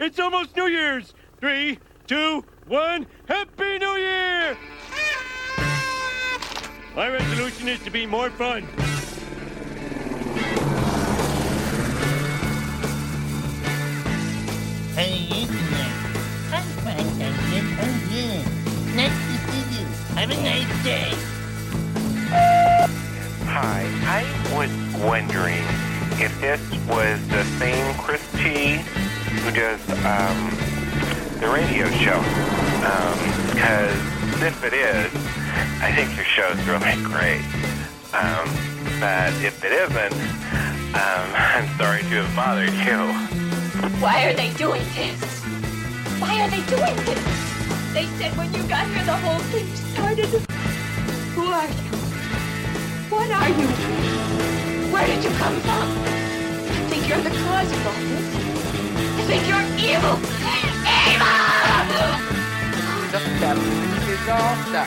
It's almost New Year's. 3, 2, 1, Happy New Year! My resolution is to be more fun. Hey, Internet. I'm trying to get her in. Nice to see you. Have a nice day. Hi, I was wondering if this was the same Chris T who does the radio show. Because if it is, I think your show's really great. But if it isn't, I'm sorry to have bothered you. Why are they doing this? Why are they doing this? They said when you got here the whole thing started. Who are you? What are you? Where did you come from? I think you're the cause of all this. I think you're evil. Evil! The family is after.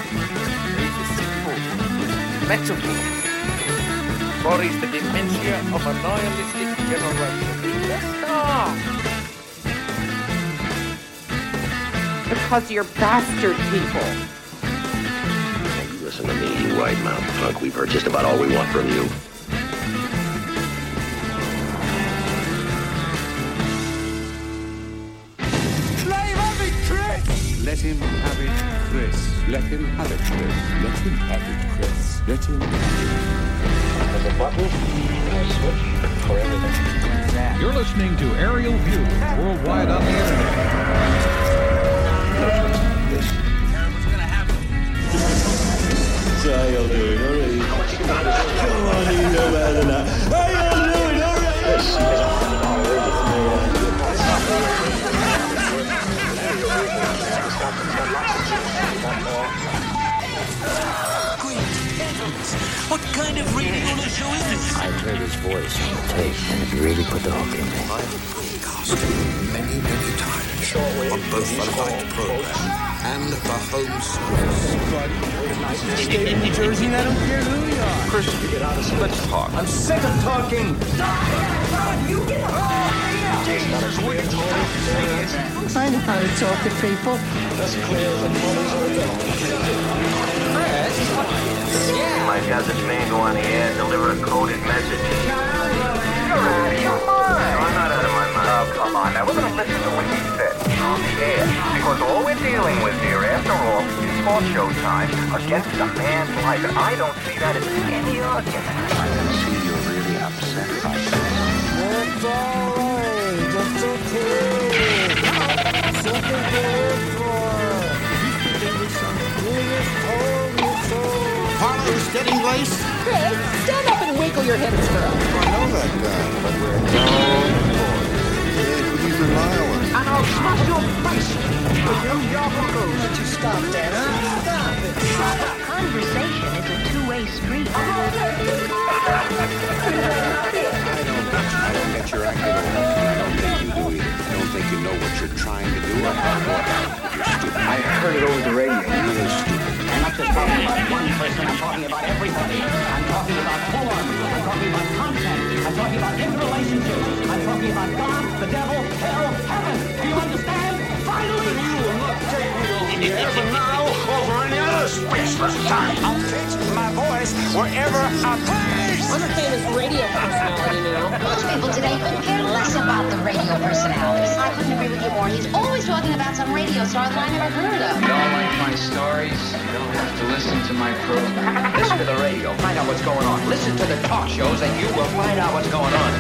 It is simple. Metaphor. Or is the dementia of a nihilistic generation. Because you're bastard people. You listen to me, you white mouth punk. We've heard just about all we want from you. Let him have it, Chris! Let him have it, Chris. Let him have it, Chris. Let him have it, Chris. Let him have it. There's a button and a switch for everything. You're listening to Aerial View, worldwide on the internet. What's going to happen? So you'll do it, all right. Come on, you know better than that. You'll do it, all right. This is What kind of reading on a show is this? I've heard his voice on the tape, and it really put the hook in me. I've broadcast many, many times on both the night program and the home squares. Stay in New Jersey, and I don't care who you are. Christian, get out of here. Let's talk. I'm sick of talking. Stop it! You get out! Jesus, we're talking. I know how to talk to people. That's clear as the models are. Yeah. I've got this man go on the air and deliver a coded message. You're out of your mind. No, I'm not out of my mind. Oh, come on now. We're going to listen to what he said on the air. Because all we're dealing with here, after all, is talk show time against a man's life. And I don't see that as any argument. I can see you're really upset by this. It's all right. That's okay. Something to live for. Who's getting laced? Chris, stand up and wiggle your hips, girl. I know that guy, but we're known for he's an island. And I'll smash your face with no Yahoo goes that you stop there. Stop it. Conversation is a two-way street. I don't get your act at all. I don't think you do either. I don't think you know what you're trying to do. You're stupid. I heard it over the radio. You're stupid. I'm not just talking about one person, I'm talking about everybody. I'm talking about form, I'm talking about content, I'm talking about interrelationships, I'm talking about God, the devil, hell, heaven. Do you understand? Finally! You will not take me over the air for now over any other speechless time. I'll fix my voice wherever I please. I'm a famous radio personality now. Most people today couldn't care less about the radio personalities. I couldn't agree with you more. He's always talking about some radio star that I never heard of. You don't like my stories? You don't have to listen to my program. Listen to the radio. Find out what's going on. Listen to the talk shows and you will find out what's going on.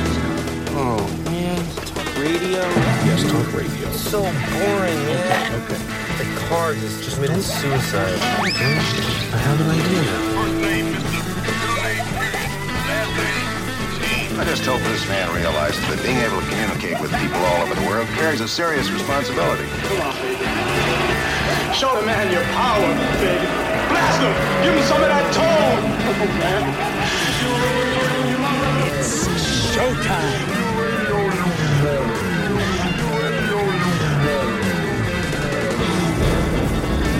Oh, man. Radio? Yes, talk radio. It's so boring, man. Okay. The car just committed suicide. How do I do that? First name, Mr. I just hope this man realized that being able to communicate with people all over the world carries a serious responsibility. Come on, baby. Show the man your power, baby. Blast him! Give him some of that tone! Come on, man. It's showtime.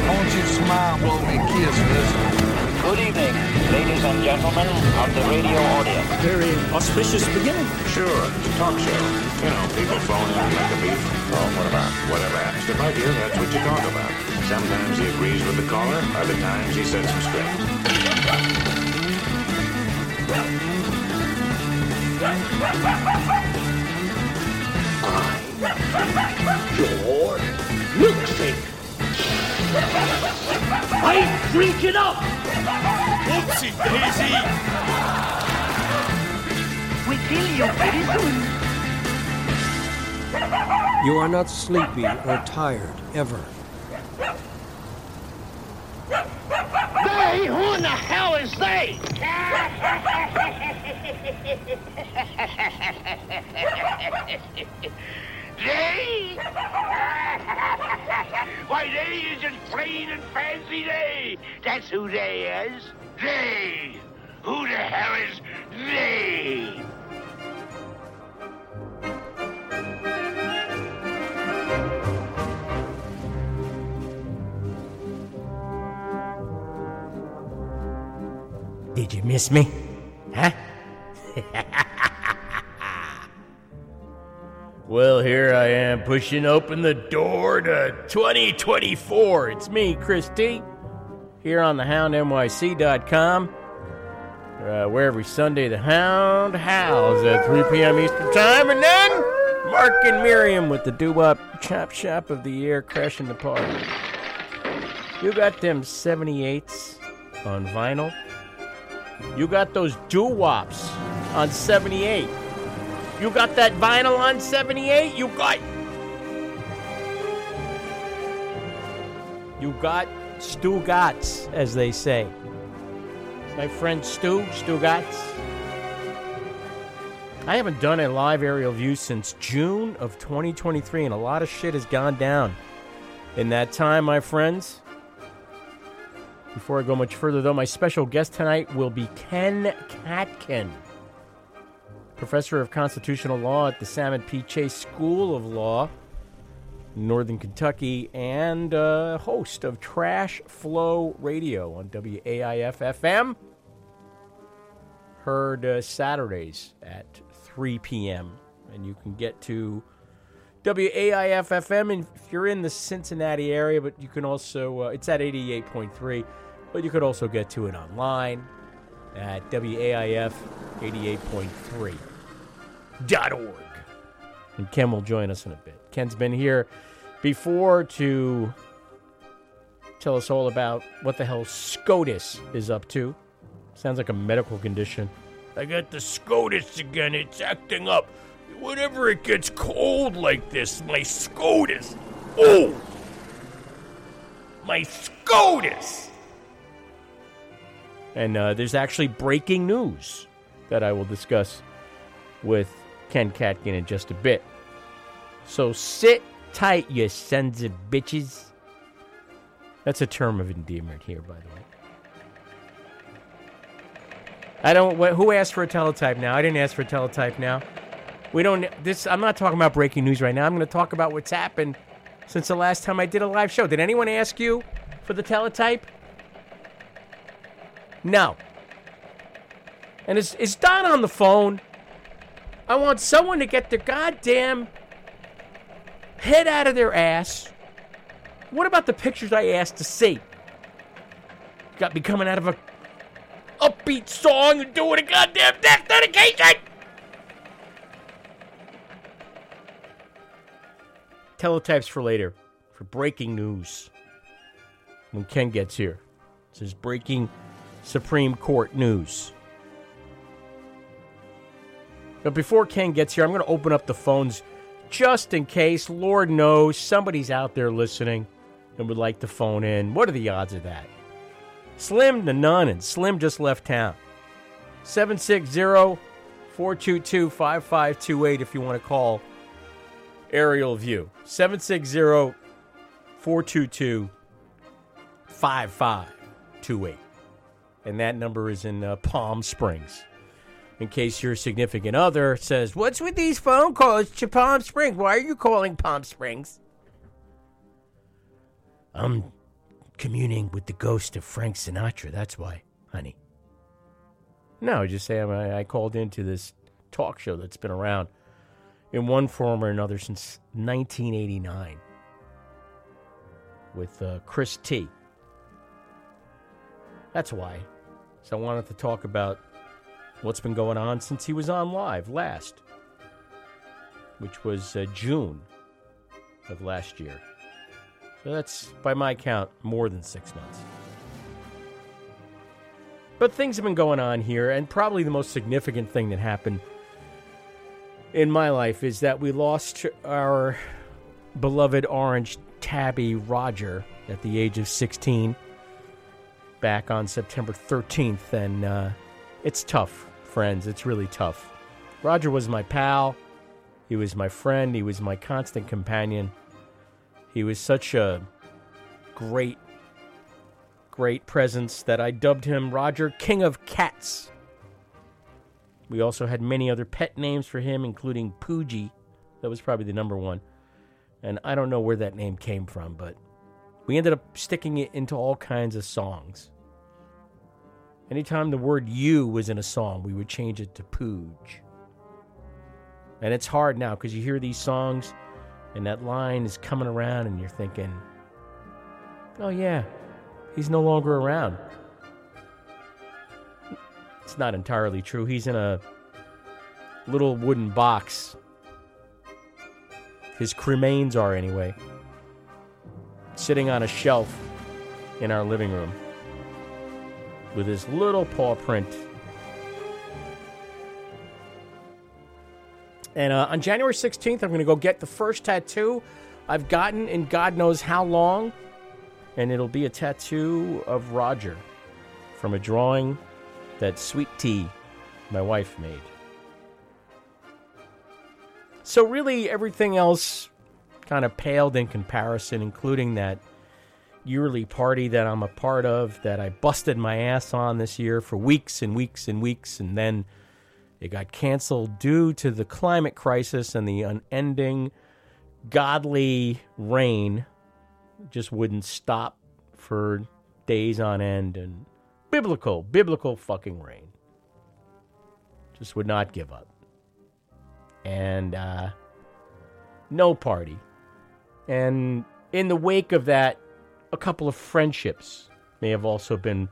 Won't you smile, blow me, kiss, listen. Good evening, ladies and gentlemen of the radio audience. Very auspicious beginning. Sure, talk show. You know, people phone in and make a beef. Oh, what about whatever happens? If I do, that's what you talk about. Sometimes he agrees with the caller, other times he sets him straight. I'm your milkshake. I drink it up! Oopsie daisy! We kill you pretty soon. You are not sleepy or tired, ever. They? Who in the hell is they? They? Why, they is just plain and fancy they. That's who they is. They. Who the hell is they? Did you miss me? Huh? Well, here I am pushing open the door to 2024. It's me, Chris T, here on the HoundNYC.com, where every Sunday the Hound howls at 3 p.m. Eastern Time, and then Mark and Miriam with the Doop Chop Shop of the Year, Crashing the Party. You got them 78s on vinyl. You got those doo-wops on 78. You got that vinyl on 78. You got Stu Gatz, as they say. My friend Stu Gatz. I haven't done a live aerial view since June of 2023, and a lot of shit has gone down in that time, my friends. Before I go much further, though, my special guest tonight will be Ken Katkin, professor of constitutional law at the Salmon P. Chase School of Law, Northern Kentucky, and host of Trash Flow Radio on WAIF-FM, heard Saturdays at 3 p.m., and you can get to WAIF-FM if you're in the Cincinnati area, but you can also, it's at 88.3, but you could also get to it online at WAIF88.3.org. And Ken will join us in a bit. Ken's been here before to tell us all about what the hell SCOTUS is up to. Sounds like a medical condition. I got the SCOTUS again. It's acting up. Whenever it gets cold like this, my SCOTUS. Oh! My SCOTUS! And there's actually breaking news that I will discuss with Ken Katkin in just a bit. So sit tight, you sons of bitches. That's a term of endearment here, by the way. Who asked for a teletype now? I didn't ask for a teletype now. I'm not talking about breaking news right now. I'm going to talk about what's happened since the last time I did a live show. Did anyone ask you for the teletype? No. And is Don on the phone? I want someone to get their goddamn head out of their ass. What about the pictures I asked to see? Got me coming out of a upbeat song and doing a goddamn death dedication. Teletypes for later, for breaking news, when Ken gets here. This is breaking Supreme Court news. But before Ken gets here, I'm going to open up the phones just in case. Lord knows somebody's out there listening and would like to phone in. What are the odds of that? Slim to none, and Slim just left town. 760-422-5528 if you want to call Aerial View, 760-422-5528. And that number is in Palm Springs. In case your significant other says, what's with these phone calls to Palm Springs? Why are you calling Palm Springs? I'm communing with the ghost of Frank Sinatra, that's why. honey? No, just say I called into this talk show that's been around in one form or another since 1989 with Chris T. That's why. So I wanted to talk about what's been going on since he was on live last, which was June of last year. So that's, by my count, more than 6 months. But things have been going on here, and probably the most significant thing that happened in my life is that we lost our beloved orange tabby, Roger, at the age of 16, back on September 13th, and it's tough, friends. It's really tough. Roger was my pal. He was my friend. He was my constant companion. He was such a great, great presence that I dubbed him Roger, King of Cats. We also had many other pet names for him, including Poogie. That was probably the number one. And I don't know where that name came from, but we ended up sticking it into all kinds of songs. Anytime the word you was in a song, we would change it to Pooge. And it's hard now because you hear these songs and that line is coming around and you're thinking, oh yeah, he's no longer around. It's not entirely true. He's in a little wooden box. His cremains are, anyway, sitting on a shelf in our living room with his little paw print. And on January 16th, I'm going to go get the first tattoo I've gotten in God knows how long. And it'll be a tattoo of Roger from a drawing that Sweet Tea, my wife, made. So really, everything else kind of paled in comparison, including that yearly party that I'm a part of, that I busted my ass on this year for weeks and weeks and weeks, and then it got canceled due to the climate crisis and the unending godly rain. Just wouldn't stop for days on end, and biblical fucking rain. Just would not give up. And no party. And in the wake of that, a couple of friendships may have also been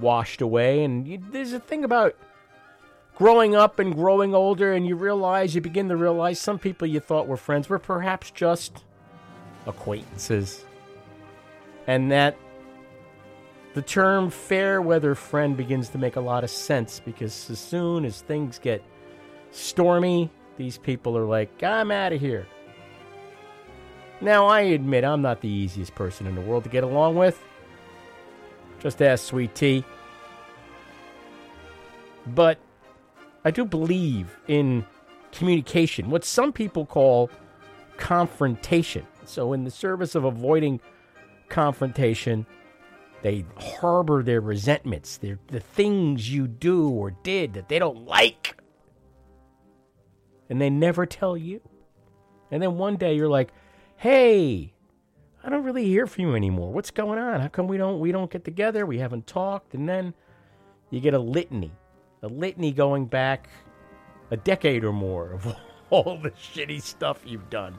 washed away. And there's a thing about growing up and growing older, and you begin to realize some people you thought were friends were perhaps just acquaintances. And that the term fair weather friend begins to make a lot of sense, because as soon as things get stormy, these people are like, I'm out of here. Now, I admit I'm not the easiest person in the world to get along with. Just ask Sweet Tea. But I do believe in communication, what some people call confrontation. So in the service of avoiding confrontation, they harbor their resentments, the things you do or did that they don't like. And they never tell you. And then one day you're like, hey, I don't really hear from you anymore. What's going on? How come we don't get together? We haven't talked. And then you get a litany going back a decade or more of all the shitty stuff you've done.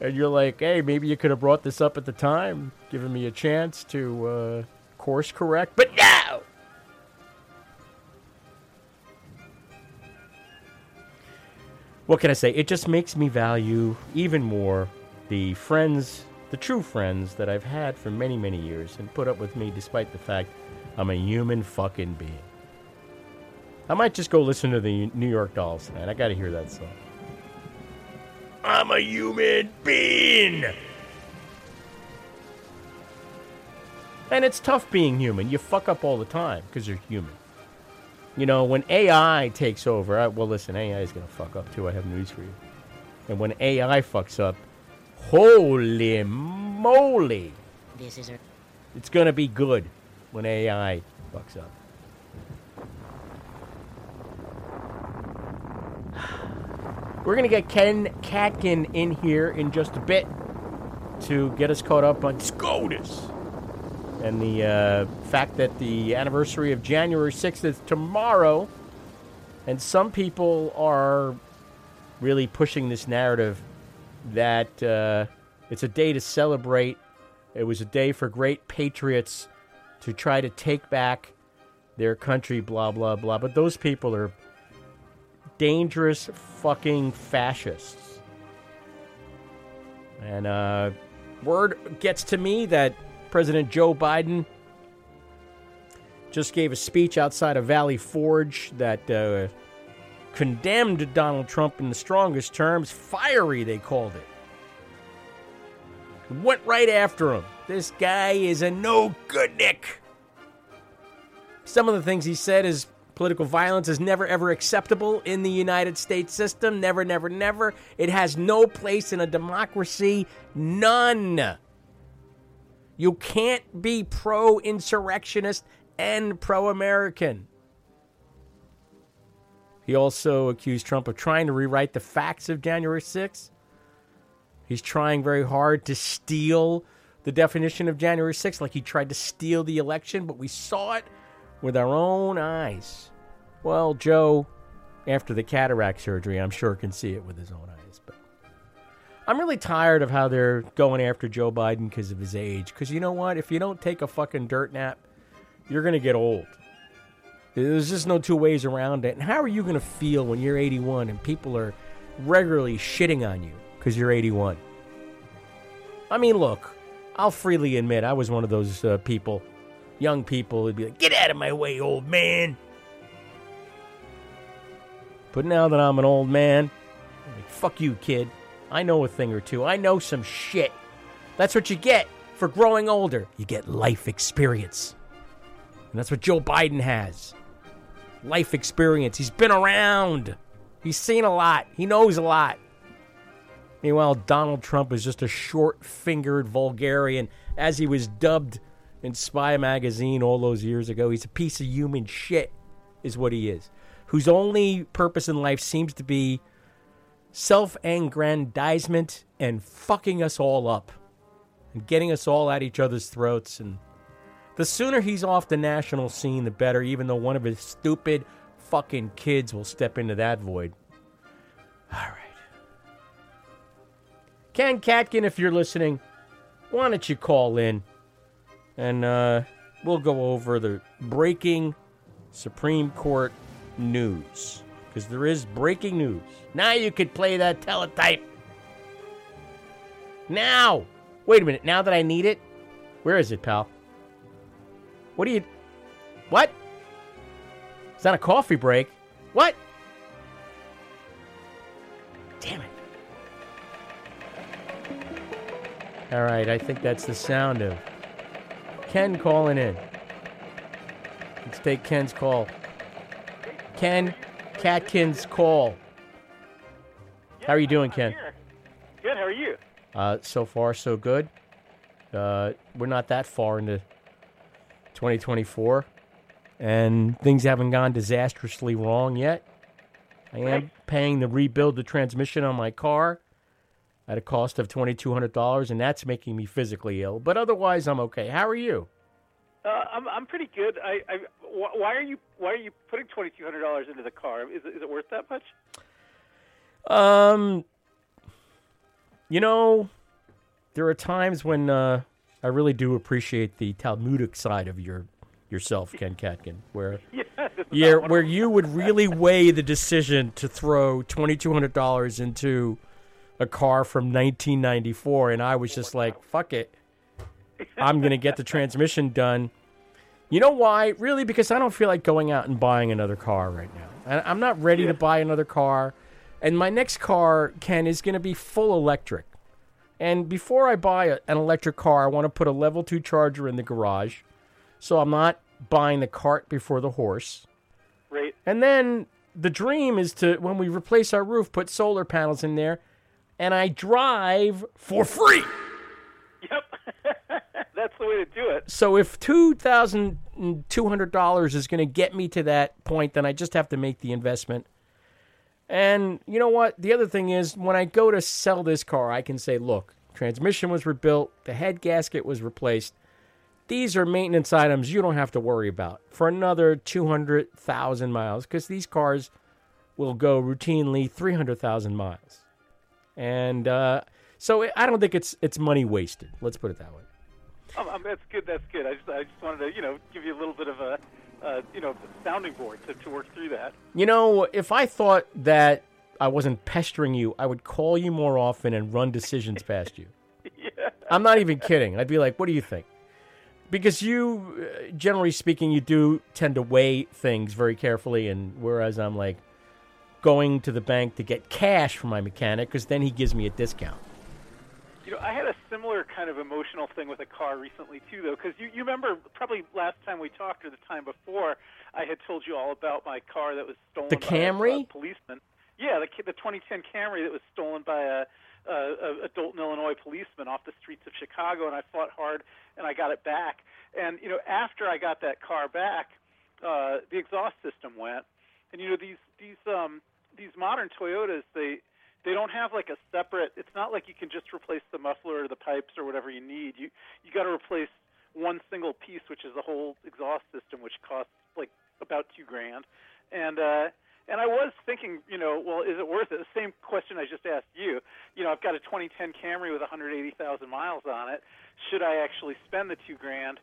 And you're like, hey, maybe you could have brought this up at the time, given me a chance to course correct. But no! What can I say? It just makes me value even more the friends, the true friends that I've had for many, many years and put up with me despite the fact I'm a human fucking being. I might just go listen to the New York Dolls tonight. I gotta hear that song. I'm a human being! And it's tough being human. You fuck up all the time because you're human. You know, when AI takes over, listen, AI is going to fuck up too. I have news for you. And when AI fucks up, holy moly! This is her. It's going to be good when AI fucks up. We're going to get Ken Katkin in here in just a bit to get us caught up on SCOTUS. and the fact that the anniversary of January 6th is tomorrow, and some people are really pushing this narrative that it's a day to celebrate. It was a day for great patriots to try to take back their country, blah, blah, blah. But those people are dangerous fucking fascists. And word gets to me that President Joe Biden just gave a speech outside of Valley Forge that condemned Donald Trump in the strongest terms. Fiery, they called it. Went right after him. This guy is a no-good Nick. Some of the things he said is political violence is never, ever acceptable in the United States system. Never, never, never. It has no place in a democracy. None. You can't be pro-insurrectionist and pro-American. He also accused Trump of trying to rewrite the facts of January 6th. He's trying very hard to steal the definition of January 6th, like he tried to steal the election, but we saw it with our own eyes. Well, Joe, after the cataract surgery, I'm sure can see it with his own eyes. But I'm really tired of how they're going after Joe Biden because of his age. Because you know what? If you don't take a fucking dirt nap, you're going to get old. There's just no two ways around it. And how are you going to feel when you're 81 and people are regularly shitting on you because you're 81? I mean, look, I'll freely admit I was one of those people, young people, who'd be like, get out of my way, old man. But now that I'm an old man, I'm like, fuck you, kid. I know a thing or two. I know some shit. That's what you get for growing older. You get life experience. And that's what Joe Biden has. Life experience. He's been around. He's seen a lot. He knows a lot. Meanwhile, Donald Trump is just a short-fingered vulgarian, as he was dubbed in Spy Magazine all those years ago. He's a piece of human shit, is what he is, whose only purpose in life seems to be self-aggrandizement and fucking us all up and getting us all at each other's throats. And the sooner he's off the national scene, the better, even though one of his stupid fucking kids will step into that void. All right. Ken Katkin, if you're listening, why don't you call in, and we'll go over the breaking Supreme Court news, because there is breaking news. Now you could play that teletype. Now! Wait a minute. Now that I need it? Where is it, pal? What do you... What? It's not a coffee break. What? Damn it. All right, I think that's the sound of Ken calling in. Let's take Ken's call. Ken Katkin's call. Yeah, how are you doing, Ken? Here. Good, how are you? So far, so good. We're not that far into 2024, and things haven't gone disastrously wrong yet. I am paying to rebuild the transmission on my car at a cost of $2,200, and that's making me physically ill. But otherwise, I'm okay. How are you? I'm pretty good. Why are you putting $2,200 into the car? Is it worth that much? You know, there are times when I really do appreciate the Talmudic side of yourself, Ken Katkin, where where you would really weigh the decision to throw $2,200 into a car from 1994, and I was just like, fuck it. I'm going to get the transmission done. You know why? Really, because I don't feel like going out and buying another car right now. I'm not ready to buy another car, and my next car, Ken, is going to be full electric. And before I buy an electric car, I want to put a level 2 charger in the garage, so I'm not buying the cart before the horse. Right. And then the dream is to, when we replace our roof, put solar panels in there, and I drive for free. Yep. That's the way to do it. So if $2,200 is going to get me to that point, then I just have to make the investment. And you know what? The other thing is, when I go to sell this car, I can say, look, transmission was rebuilt, the head gasket was replaced, These are maintenance items you don't have to worry about for another 200,000 miles because these cars will go routinely 300,000 miles. And so I don't think it's money wasted. Let's put it that way. Oh, that's good. That's good. I just wanted to, give you a little bit of a, sounding board to work through that. If I thought that I wasn't pestering you, I would call you more often and run decisions past you. Yeah. I'm not even kidding. I'd be like, what do you think? Because you, generally speaking, you do tend to weigh things very carefully. And whereas I'm like going to the bank to get cash from my mechanic because then he gives me a discount. I had a similar kind of emotional thing with a car recently, too, though, because you remember probably last time we talked or the time before, I had told you all about my car that was stolen by a policeman. Yeah, the 2010 Camry that was stolen by a Dalton, Illinois policeman off the streets of Chicago, and I fought hard, and I got it back. And, after I got that car back, the exhaust system went. And, these modern Toyotas, they don't have like a separate. It's not like you can just replace the muffler or the pipes or whatever you need. You got to replace one single piece, which is the whole exhaust system, which costs like about $2,000. And I was thinking, well, is it worth it? The same question I just asked you. I've got a 2010 Camry with 180,000 miles on it. Should I actually spend the $2,000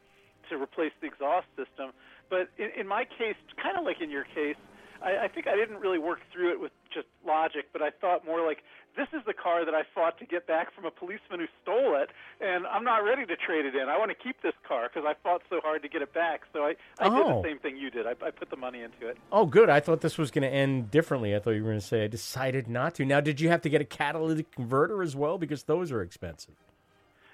to replace the exhaust system? But in my case, kind of like in your case, I think I didn't really work through it with just logic, but I thought more like, this is the car that I fought to get back from a policeman who stole it, and I'm not ready to trade it in. I want to keep this car because I fought so hard to get it back. So I did the same thing you did. I put the money into it. Oh, good. I thought this was going to end differently. I thought you were going to say, I decided not to. Now, did you have to get a catalytic converter as well? Because those are expensive.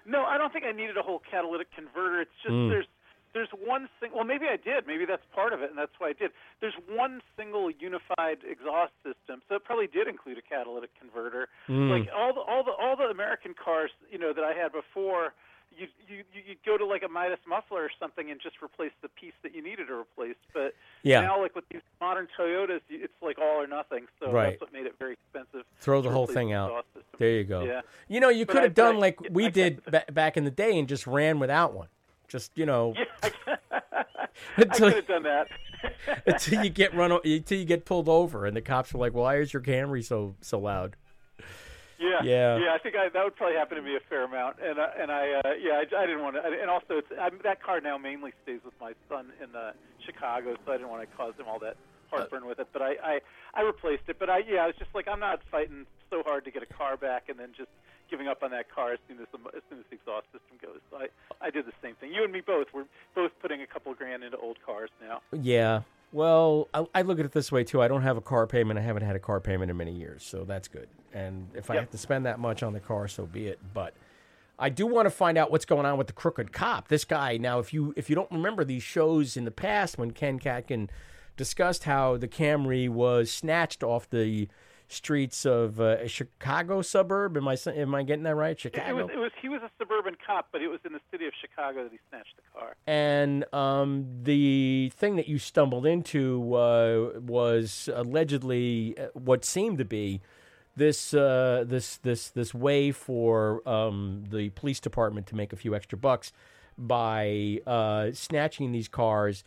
No, I don't think I needed a whole catalytic converter. It's just There's one single, well, maybe I did. Maybe that's part of it, and that's why I did. There's one single unified exhaust system, so it probably did include a catalytic converter. Like all the American cars, that I had before, you'd go to like a Midas muffler or something and just replace the piece that you needed to replace. But now, like with these modern Toyotas, it's like all or nothing. So that's what made it very expensive. Throw the whole thing out. There you go. Yeah. You could have done like we did back in the day and just ran without one. Just I could have done that until you get pulled over, and the cops were like, "Why is your Camry so loud?" Yeah. I think that would probably happen to me a fair amount, and I didn't want to. And also, that car now mainly stays with my son in Chicago, so I didn't want to cause him all that heartburn with it. But I replaced it. But I was just like, I'm not fighting so hard to get a car back, and then just giving up on that car as soon as the exhaust system goes. So I did the same thing. You and me both. We're both putting a couple $2,000 into old cars now. Yeah. Well, I look at it this way, too. I don't have a car payment. I haven't had a car payment in many years, so that's good. And if I have to spend that much on the car, so be it. But I do want to find out what's going on with the crooked cop. This guy, now, if you don't remember these shows in the past when Ken Katkin discussed how the Camry was snatched off the streets of a Chicago suburb. Am I getting that right? Chicago. He was a suburban cop, but it was in the city of Chicago that he snatched the car. And the thing that you stumbled into was allegedly what seemed to be this way for the police department to make a few extra bucks by snatching these cars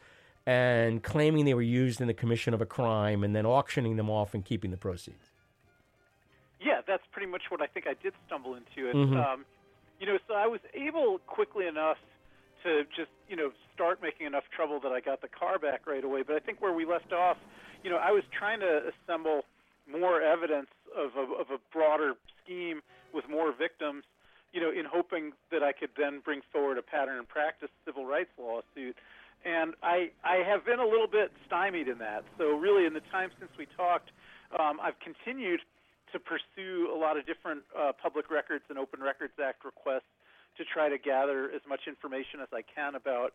and claiming they were used in the commission of a crime and then auctioning them off and keeping the proceeds. Yeah, that's pretty much what I think I did stumble into. And, so I was able quickly enough to just, start making enough trouble that I got the car back right away. But I think where we left off, I was trying to assemble more evidence of a broader scheme with more victims, in hoping that I could then bring forward a pattern and practice civil rights lawsuit. And I have been a little bit stymied in that. So really, in the time since we talked, I've continued to pursue a lot of different Public Records and Open Records Act requests to try to gather as much information as I can about,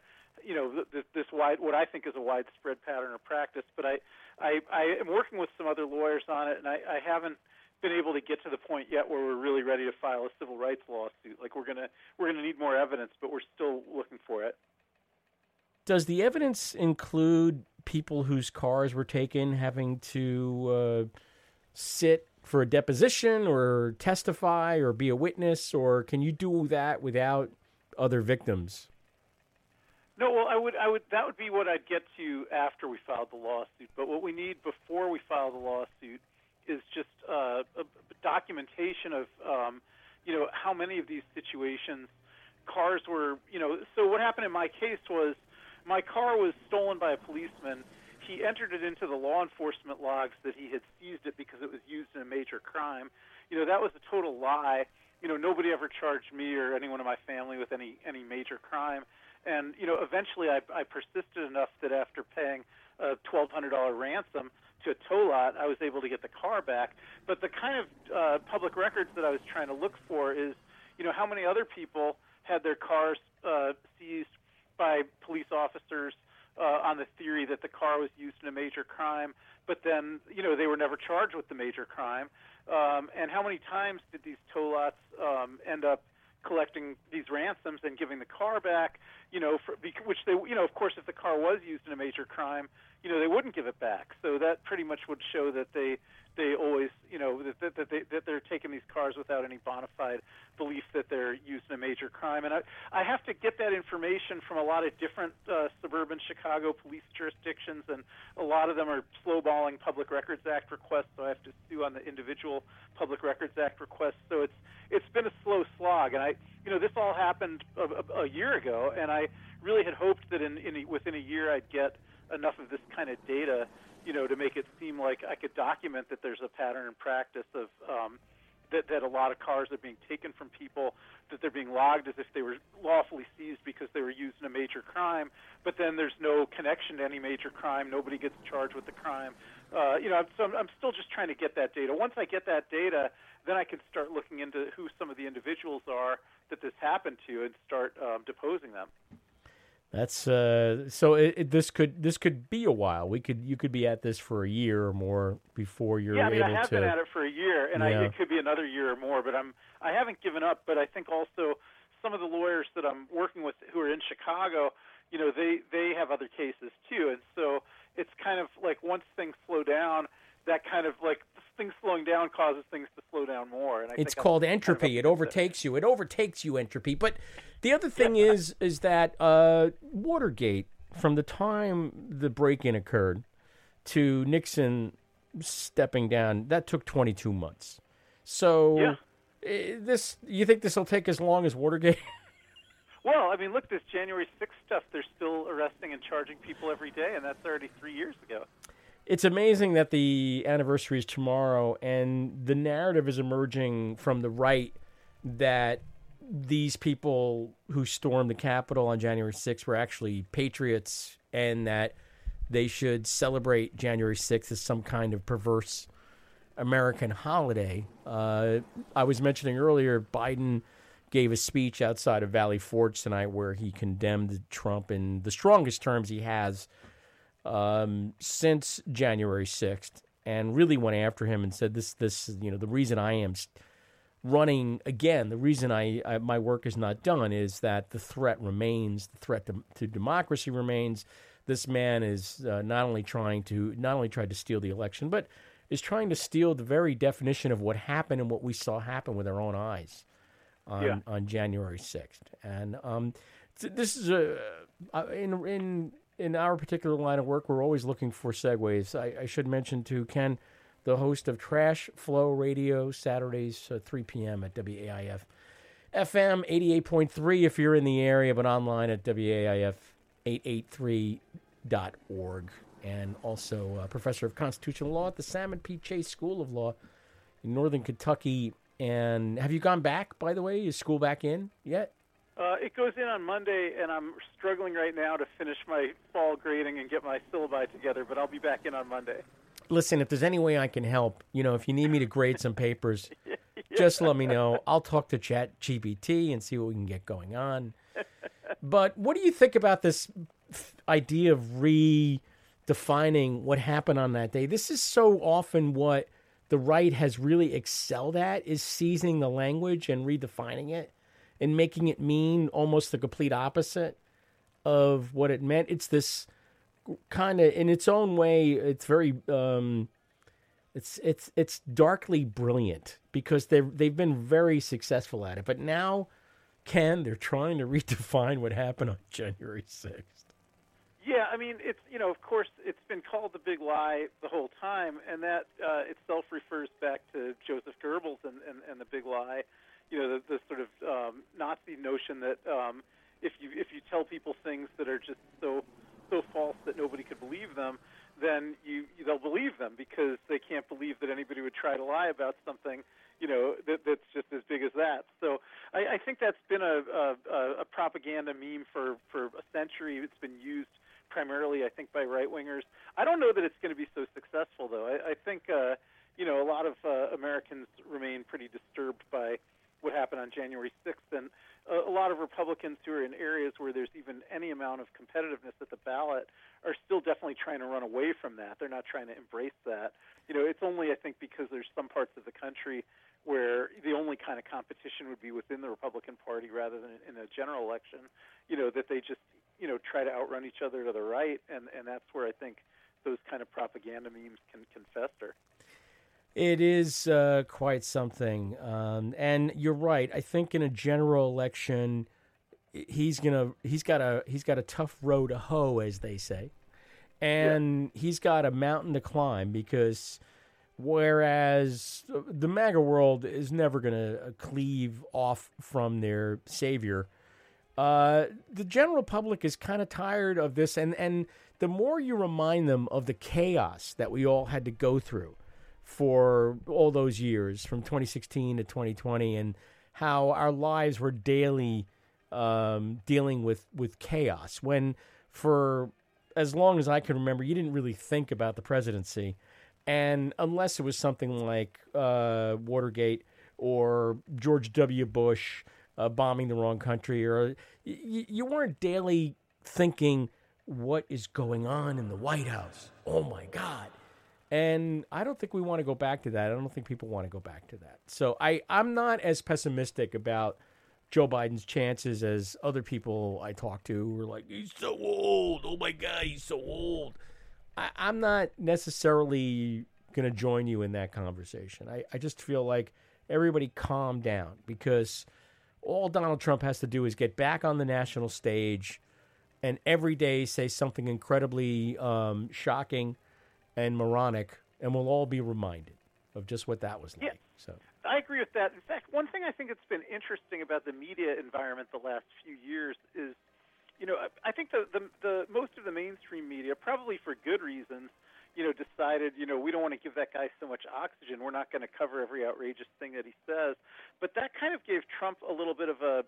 this wide, what I think is a widespread pattern or practice. But I am working with some other lawyers on it, and I haven't been able to get to the point yet where we're really ready to file a civil rights lawsuit. Like we're gonna need more evidence, but we're still looking for it. Does the evidence include people whose cars were taken having to sit for a deposition or testify or be a witness, or can you do that without other victims? No, well, I would. That would be what I'd get to after we filed the lawsuit. But what we need before we file the lawsuit is just documentation of, how many of these situations cars were. So what happened in my case was my car was stolen by a policeman. He entered it into the law enforcement logs that he had seized it because it was used in a major crime. That was a total lie. Nobody ever charged me or anyone in my family with any major crime. And, eventually I persisted enough that after paying a $1,200 ransom to a tow lot, I was able to get the car back. But the kind of public records that I was trying to look for is, how many other people had their cars seized by police officers on the theory that the car was used in a major crime, but then, they were never charged with the major crime. And how many times did these tow lots end up collecting these ransoms and giving the car back, which they, of course, if the car was used in a major crime, they wouldn't give it back. So that pretty much would show that they always, that they're taking these cars without any bona fide belief that they're used in a major crime. And I have to get that information from a lot of different suburban Chicago police jurisdictions, and a lot of them are slowballing Public Records Act requests, so I have to sue on the individual Public Records Act requests. So it's been a slow slog, and this all happened a year ago, and I really had hoped that within a year I'd get enough of this kind of data, to make it seem like I could document that there's a pattern and practice of that a lot of cars are being taken from people, that they're being logged as if they were lawfully seized because they were used in a major crime, but then there's no connection to any major crime. Nobody gets charged with the crime. I'm still just trying to get that data. Once I get that data, then I can start looking into who some of the individuals are that this happened to and start deposing them. That's this could be a while. You could be at this for a year or more before you're able to. Yeah, I have been at it for a year, and it could be another year or more. But I haven't given up. But I think also some of the lawyers that I'm working with who are in Chicago, they have other cases too, and so it's kind of like once things slow down, that kind of like things slowing down causes things to slow down more. And it's called entropy. It overtakes you. It overtakes you, entropy. But the other thing is that Watergate, from the time the break-in occurred to Nixon stepping down, that took 22 months. So you think this will take as long as Watergate? Well, look, this January 6th stuff, they're still arresting and charging people every day, and that's already 3 years ago. It's amazing that the anniversary is tomorrow, and the narrative is emerging from the right that these people who stormed the Capitol on January 6th were actually patriots, and that they should celebrate January 6th as some kind of perverse American holiday. I was mentioning earlier, Biden gave a speech outside of Valley Forge tonight where he condemned Trump in the strongest terms he has since January 6th, and really went after him and said, this the reason I am running again, the reason I my work is not done is that the threat remains, the threat to democracy remains. This man is not only tried to steal the election, but is trying to steal the very definition of what happened and what we saw happen with our own eyes on January 6th. And this is in our particular line of work, we're always looking for segues. I should mention, too, Ken, the host of Trash Flow Radio, Saturdays, 3 p.m. at WAIF-FM 88.3 if you're in the area, but online at WAIF883.org. And also professor of constitutional law at the Salmon P. Chase School of Law in Northern Kentucky. And have you gone back, by the way? Is school back in yet? It goes in on Monday, and I'm struggling right now to finish my fall grading and get my syllabi together, but I'll be back in on Monday. Listen, if there's any way I can help, if you need me to grade some papers, just let me know. I'll talk to ChatGPT and see what we can get going on. But what do you think about this idea of redefining what happened on that day? This is so often what the right has really excelled at, is seizing the language and redefining it, and making it mean almost the complete opposite of what it meant. It's this kind of, in its own way, it's very, it's darkly brilliant because they've been very successful at it. But now Ken, they're trying to redefine what happened on January 6th. Yeah, I mean, it's, you know, of course, it's been called the big lie the whole time, and that itself refers back to Joseph Goebbels and the big lie, you know, the sort of Nazi notion that if you tell people things that are just so false that nobody could believe them, then they'll believe them because they can't believe that anybody would try to lie about something, you know, that's just as big as that. So I think that's been a propaganda meme for a century. It's been used primarily, I think, by right-wingers. I don't know that it's going to be so successful, though. I think, you know, a lot of Americans remain pretty disturbed by what happened on January 6th, and a lot of Republicans who are in areas where there's even any amount of competitiveness at the ballot are still definitely trying to run away from that. They're not trying to embrace that. You know, it's only, I think, because there's some parts of the country where the only kind of competition would be within the Republican Party rather than in a general election, you know, that they just, you know, try to outrun each other to the right, and that's where I think those kind of propaganda memes can fester. It is quite something, and you're right. I think in a general election, he's got a tough row to hoe, as they say, and yeah, he's got a mountain to climb because whereas the MAGA world is never going to cleave off from their savior, the general public is kind of tired of this, and the more you remind them of the chaos that we all had to go through for all those years from 2016 to 2020 and how our lives were daily dealing with chaos when for as long as I can remember, you didn't really think about the presidency. And unless it was something like Watergate or George W. Bush bombing the wrong country, or you weren't daily thinking, what is going on in the White House? Oh, my God. And I don't think we want to go back to that. I don't think people want to go back to that. So I'm not as pessimistic about Joe Biden's chances as other people I talk to who are like, he's so old. Oh, my God, he's so old. I'm not necessarily going to join you in that conversation. I just feel like everybody calm down because all Donald Trump has to do is get back on the national stage and every day say something incredibly shocking and moronic, and we'll all be reminded of just what that was like. Yeah, so I agree with that. In fact, one thing I think that's been interesting about the media environment the last few years is, you know, I think the most of the mainstream media, probably for good reasons, you know, decided, you know, we don't want to give that guy so much oxygen. We're not going to cover every outrageous thing that he says. But that kind of gave Trump a little bit of a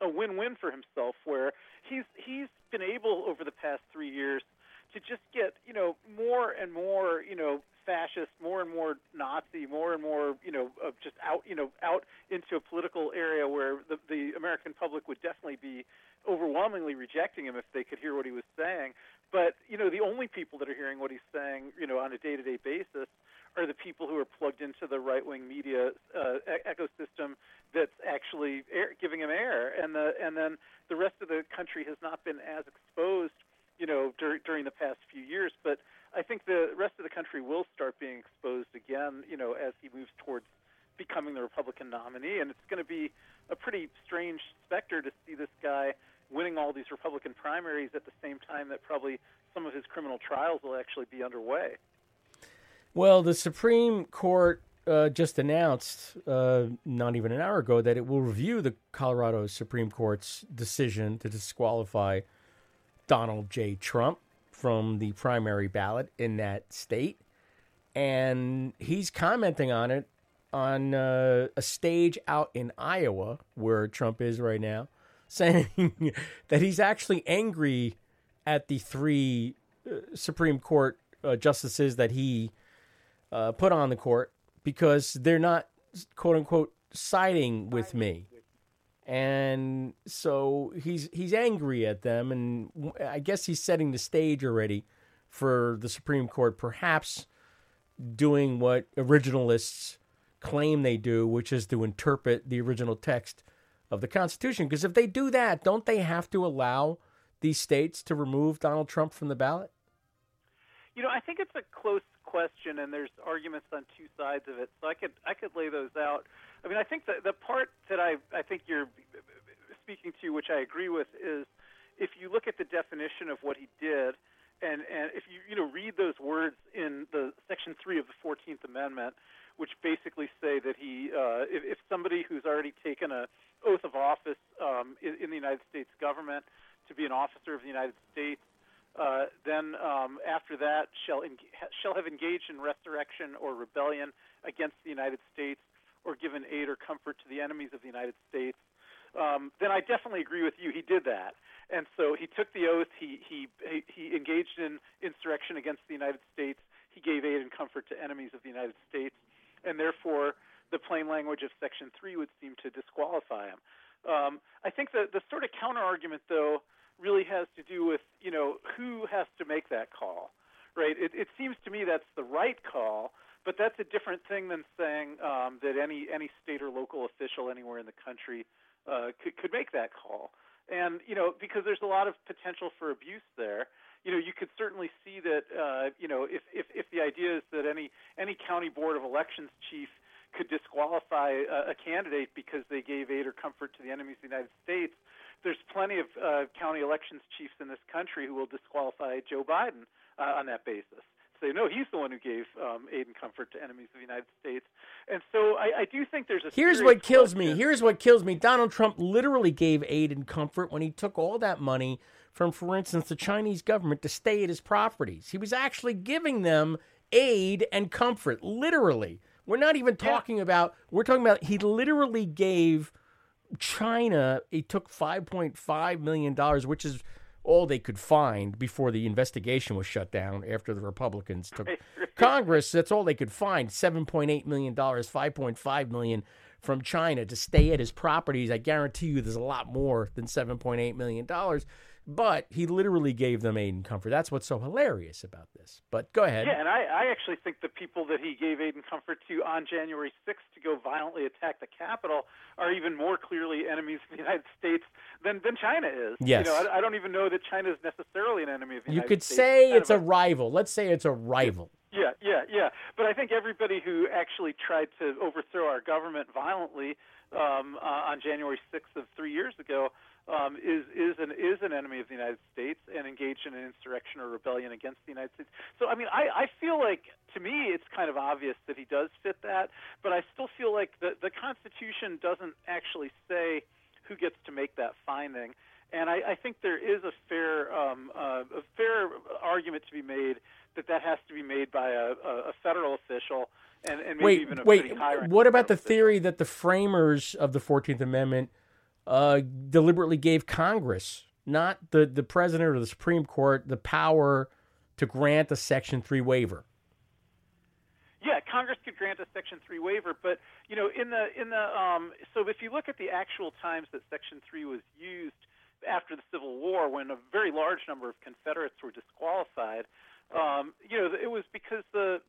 win-win for himself, where he's been able over the past 3 years to just get, you know, more and more, you know, fascist, more and more Nazi, more and more, you know, just out, you know, out into a political area where the American public would definitely be overwhelmingly rejecting him if they could hear what he was saying. But, you know, the only people that are hearing what he's saying, you know, on a day-to-day basis are the people who are plugged into the right-wing media ecosystem that's actually giving him air. And then the rest of the country has not been as exposed, you know, during the past few years. But I think the rest of the country will start being exposed again, you know, as he moves towards becoming the Republican nominee. And it's going to be a pretty strange specter to see this guy winning all these Republican primaries at the same time that probably some of his criminal trials will actually be underway. Well, the Supreme Court just announced not even an hour ago that it will review the Colorado Supreme Court's decision to disqualify Donald J. Trump from the primary ballot in that state. And he's commenting on it on a stage out in Iowa, where Trump is right now, saying that he's actually angry at the three Supreme Court justices that he put on the court because they're not, quote unquote, siding with me. And so he's angry at them, and I guess he's setting the stage already for the Supreme Court perhaps doing what originalists claim they do, which is to interpret the original text of the Constitution. Because if they do that, don't they have to allow these states to remove Donald Trump from the ballot? You know, I think it's a close question, and there's arguments on two sides of it, so I could lay those out. I mean, I think the part that I think you're speaking to, which I agree with, is if you look at the definition of what he did, and if you read those words in the Section 3 of the 14th Amendment, which basically say that he, if somebody who's already taken an oath of office in the United States government to be an officer of the United States, then after that shall have engaged in resurrection or rebellion against the United States or given aid or comfort to the enemies of the United States, then I definitely agree with you. He did that. And so he took the oath. He engaged in insurrection against the United States. He gave aid and comfort to enemies of the United States. And therefore, the plain language of Section 3 would seem to disqualify him. I think the sort of counterargument, though, really has to do with, who has to make that call, right? It seems to me that's the right call, but that's a different thing than saying that any state or local official anywhere in the country could make that call. And, because there's a lot of potential for abuse there. You could certainly see that, if the idea is that any county board of elections chief could disqualify a candidate because they gave aid or comfort to the enemies of the United States, there's plenty of county elections chiefs in this country who will disqualify Joe Biden on that basis. Say, no, he's the one who gave aid and comfort to enemies of the United States. And so I do think there's a... Here's what kills me. Donald Trump literally gave aid and comfort when he took all that money from, for instance, the Chinese government to stay at his properties. He was actually giving them aid and comfort, literally. We're not even talking about... We're talking about he literally gave China... He took $5.5 million, which is... all they could find before the investigation was shut down after the Republicans took Congress. That's all they could find, $7.8 million, $5.5 million from China to stay at his properties. I guarantee you there's a lot more than $7.8 million. But he literally gave them aid and comfort. That's what's so hilarious about this. But go ahead. Yeah, and I actually think the people that he gave aid and comfort to on January 6th to go violently attack the Capitol are even more clearly enemies of the United States than China is. Yes. I don't even know that China is necessarily an enemy of the United States. You could say it's a rival. Let's say it's a rival. Yeah. But I think everybody who actually tried to overthrow our government violently on January 6th of 3 years ago is an enemy of the United States and engaged in an insurrection or rebellion against the United States. So, I mean, I feel like, to me, it's kind of obvious that he does fit that, but I still feel like the Constitution doesn't actually say who gets to make that finding. And I think there is a fair argument to be made that has to be made by a federal official and maybe even a pretty high-ranking. What about the theory that the framers of the 14th Amendment deliberately gave Congress, not the president or the Supreme Court, the power to grant a Section 3 waiver? Yeah, Congress could grant a Section 3 waiver, but so if you look at the actual times that Section 3 was used after the Civil War, when a very large number of Confederates were disqualified, it was because the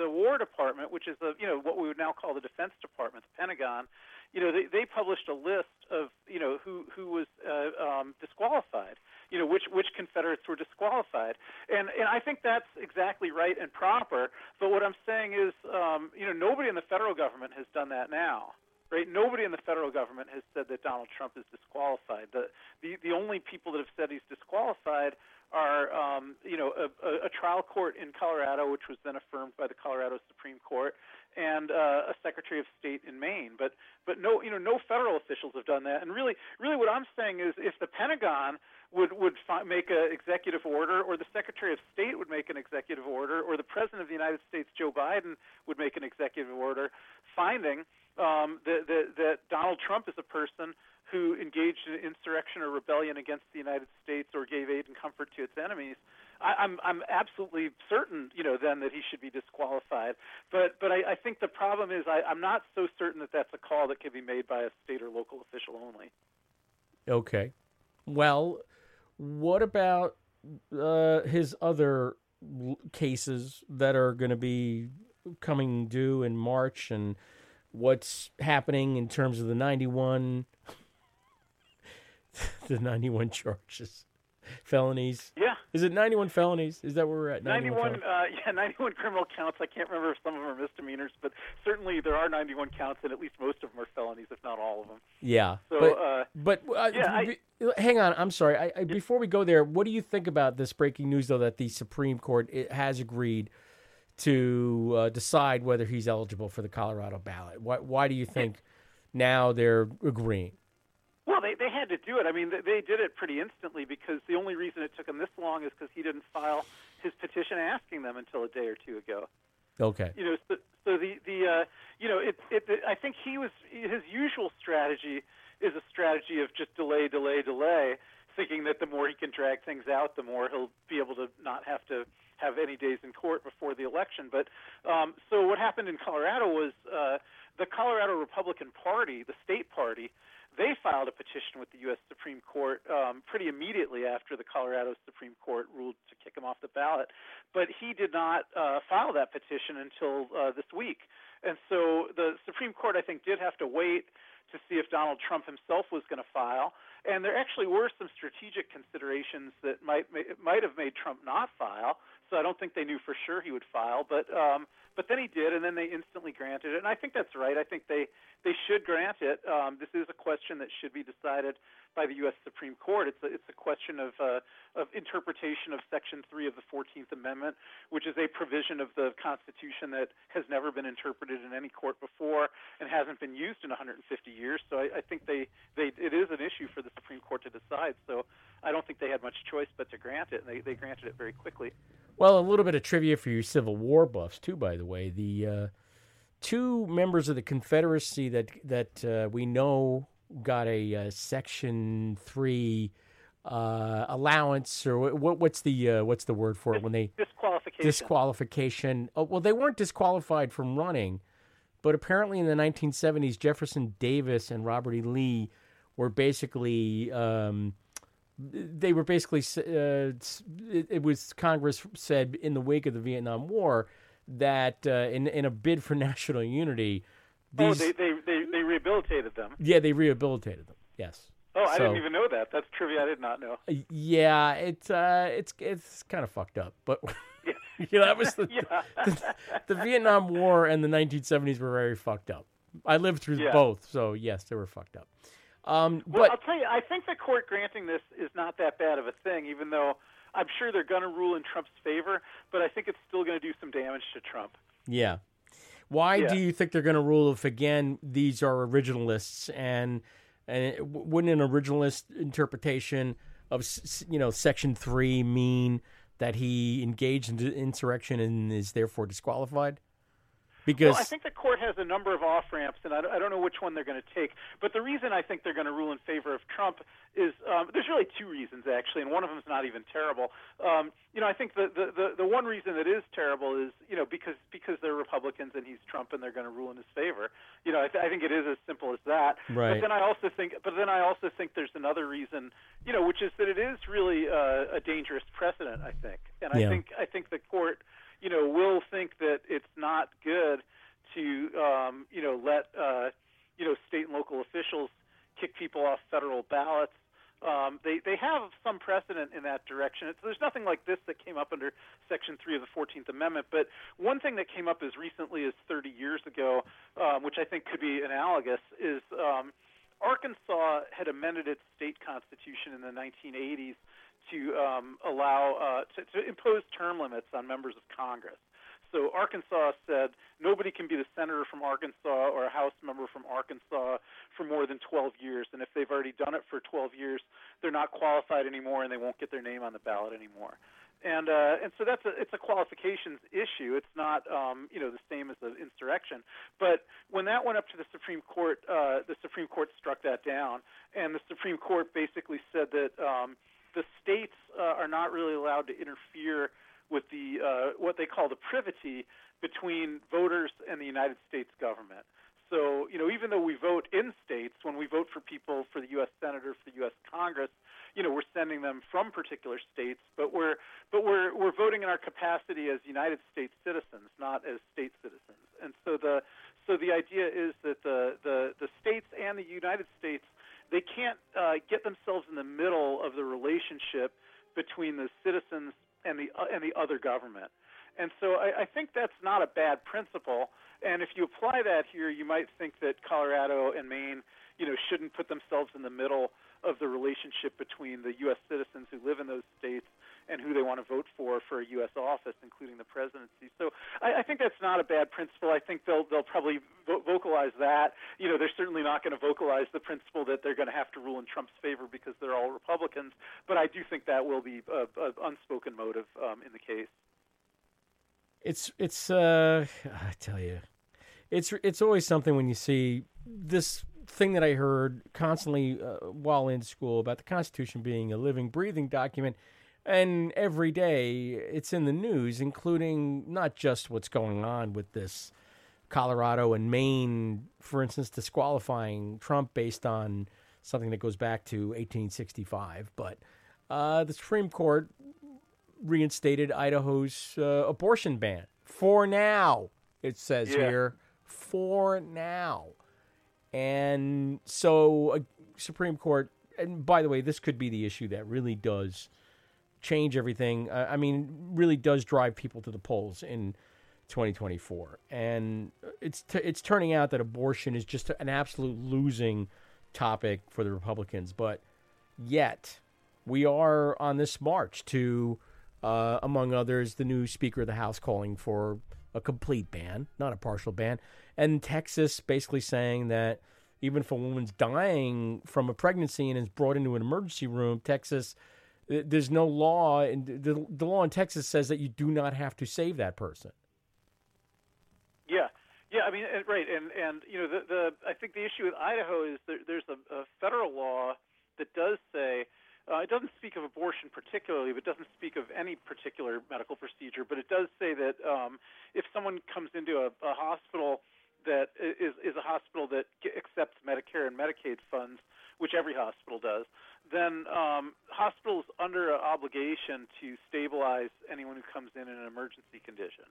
War Department, which is what we would now call the Defense Department, the Pentagon, they published a list of who was disqualified, which Confederates were disqualified, and I think that's exactly right and proper. But what I'm saying is, nobody in the federal government has done that now. Right? Nobody in the federal government has said that Donald Trump is disqualified. The only people that have said he's disqualified are, a trial court in Colorado, which was then affirmed by the Colorado Supreme Court, and a Secretary of State in Maine. But no, no federal officials have done that. And really, what I'm saying is, if the Pentagon would make an executive order, or the Secretary of State would make an executive order, or the President of the United States, Joe Biden, would make an executive order finding that Donald Trump is a person who engaged in insurrection or rebellion against the United States or gave aid and comfort to its enemies, I'm absolutely certain, then that he should be disqualified. But I think the problem is I'm not so certain that that's a call that can be made by a state or local official only. Okay. Well, what about his other cases that are going to be coming due in March and... what's happening in terms of the 91 charges, felonies? Yeah. Is it 91 felonies? Is that where we're at? 91 criminal counts. I can't remember if some of them are misdemeanors, but certainly there are 91 counts, and at least most of them are felonies, if not all of them. Yeah. So, hang on. I'm sorry. Before we go there, what do you think about this breaking news, though, that the Supreme Court has agreed to decide whether he's eligible for the Colorado ballot? Why do you think now they're agreeing? Well, they had to do it. I mean, they did it pretty instantly because the only reason it took him this long is because he didn't file his petition asking them until a day or two ago. Okay. You know, so I think his usual strategy is a strategy of just delay, thinking that the more he can drag things out, the more he'll be able to not have to have any days in court before the election. But so what happened in Colorado was the Colorado Republican Party, the state party, they filed a petition with the U.S. Supreme Court pretty immediately after the Colorado Supreme Court ruled to kick him off the ballot. But he did not file that petition until this week. And so the Supreme Court, I think, did have to wait to see if Donald Trump himself was going to file. And there actually were some strategic considerations that might have made Trump not file. So I don't think they knew for sure he would file, but then he did, and then they instantly granted it. And I think that's right. I think they should grant it. This is a question that should be decided by the U.S. Supreme Court. It's a question of interpretation of Section 3 of the 14th Amendment, which is a provision of the Constitution that has never been interpreted in any court before and hasn't been used in 150 years. So I think it is an issue for the Supreme Court to decide. So I don't think they had much choice but to grant it, and they granted it very quickly. Well, a little bit of trivia for you Civil War buffs, too, by the way. The two members of the Confederacy that we know got a Section 3 allowance, or what's the word for it? When they Disqualification. Oh, well, they weren't disqualified from running, but apparently in the 1970s, Jefferson Davis and Robert E. Lee were basically... it was Congress said in the wake of the Vietnam War that in a bid for national unity, they rehabilitated them. Yeah, they rehabilitated them. Yes. Oh, I didn't even know that. That's trivia I did not know. Yeah, it's kind of fucked up, but you know that was the Vietnam War and the 1970s were very fucked up. I lived through both, so yes, they were fucked up. Well, I'll tell you, I think the court granting this is not that bad of a thing, even though I'm sure they're going to rule in Trump's favor, but I think it's still going to do some damage to Trump. Yeah. Why do you think they're going to rule if, again, these are originalists? And wouldn't an originalist interpretation of, Section 3 mean that he engaged in insurrection and is therefore disqualified? Well, I think the court has a number of off-ramps, and I don't know which one they're going to take. But the reason I think they're going to rule in favor of Trump is there's really two reasons, actually, and one of them is not even terrible. I think the one reason that is terrible is, because they're Republicans and he's Trump and they're going to rule in his favor. I think it is as simple as that. Right. But then I also think there's another reason, which is that it is really a dangerous precedent, I think. And I think the court... will think that it's not good to, let, state and local officials kick people off federal ballots. They have some precedent in that direction. There's nothing like this that came up under Section 3 of the 14th Amendment, but one thing that came up as recently as 30 years ago, which I think could be analogous, is Arkansas had amended its state constitution in the 1980s to allow to impose term limits on members of Congress. So Arkansas said nobody can be the senator from Arkansas or a House member from Arkansas for more than 12 years, and if they've already done it for 12 years, they're not qualified anymore and they won't get their name on the ballot anymore. And so it's a qualifications issue. It's not the same as an insurrection. But when that went up to the Supreme Court struck that down, and the Supreme Court basically said that the states are not really allowed to interfere with the what they call the privity between voters and the United States government. So, even though we vote in states, when we vote for people for the U.S. Senator, for the U.S. Congress, we're sending them from particular states, but we're voting in our capacity as United States citizens, not as state citizens. And so the idea is that the states and the United States, they can't get themselves in the middle of the relationship between the citizens and the other government. And so I think that's not a bad principle. And if you apply that here, you might think that Colorado and Maine, you know, shouldn't put themselves in the middle of the relationship between the U.S. citizens who live in those states and who they want to vote for a U.S. office, including the presidency. So I think that's not a bad principle. I think they'll probably vocalize that. You know, they're certainly not going to vocalize the principle that they're going to have to rule in Trump's favor because they're all Republicans. But I do think that will be an unspoken motive in the case. It's I tell you, it's always something when you see this thing that I heard constantly while in school about the Constitution being a living, breathing document. And every day it's in the news, including not just what's going on with this Colorado and Maine, for instance, disqualifying Trump based on something that goes back to 1865. But the Supreme Court reinstated Idaho's abortion ban. For now, it says here. For now. And so Supreme Court, and by the way, this could be the issue that really does change everything. I mean, really does drive people to the polls in 2024. And it's turning out that abortion is just an absolute losing topic for the Republicans. But yet, we are on this march to, among others, the new Speaker of the House calling for a complete ban, not a partial ban. And Texas basically saying that even if a woman's dying from a pregnancy and is brought into an emergency room, Texas, there's no law, and the law in Texas says that you do not have to save that person. Yeah. I mean, right, and you know, I think the issue with Idaho is there's a federal law that does say it doesn't speak of abortion particularly, but doesn't speak of any particular medical procedure. But it does say that if someone comes into a hospital that is a hospital that accepts Medicare and Medicaid funds, which every hospital does, then hospitals under an obligation to stabilize anyone who comes in an emergency condition.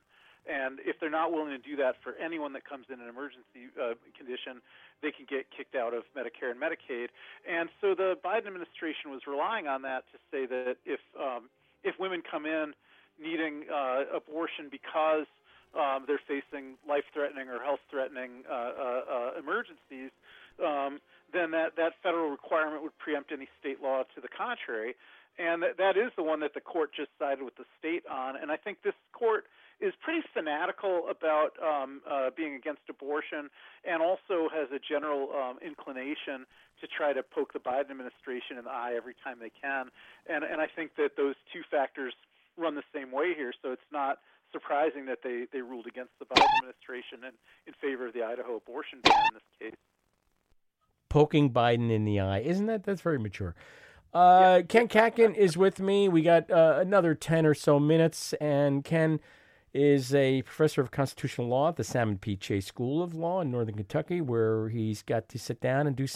And if they're not willing to do that for anyone that comes in an emergency condition, they can get kicked out of Medicare and Medicaid. And so the Biden administration was relying on that to say that if women come in needing abortion because they're facing life-threatening or health-threatening emergencies, then that federal requirement would preempt any state law to the contrary. And that is the one that the court just sided with the state on. And I think this court is pretty fanatical about being against abortion, and also has a general inclination to try to poke the Biden administration in the eye every time they can. And I think that those two factors run the same way here. So it's not surprising that they ruled against the Biden administration and in favor of the Idaho abortion ban in this case. Poking Biden in the eye. Isn't that's very mature. Ken Katkin is with me. We got another 10 or so minutes. And Ken is a professor of constitutional law at the Salmon P. Chase School of Law in Northern Kentucky, where he's got to sit down and do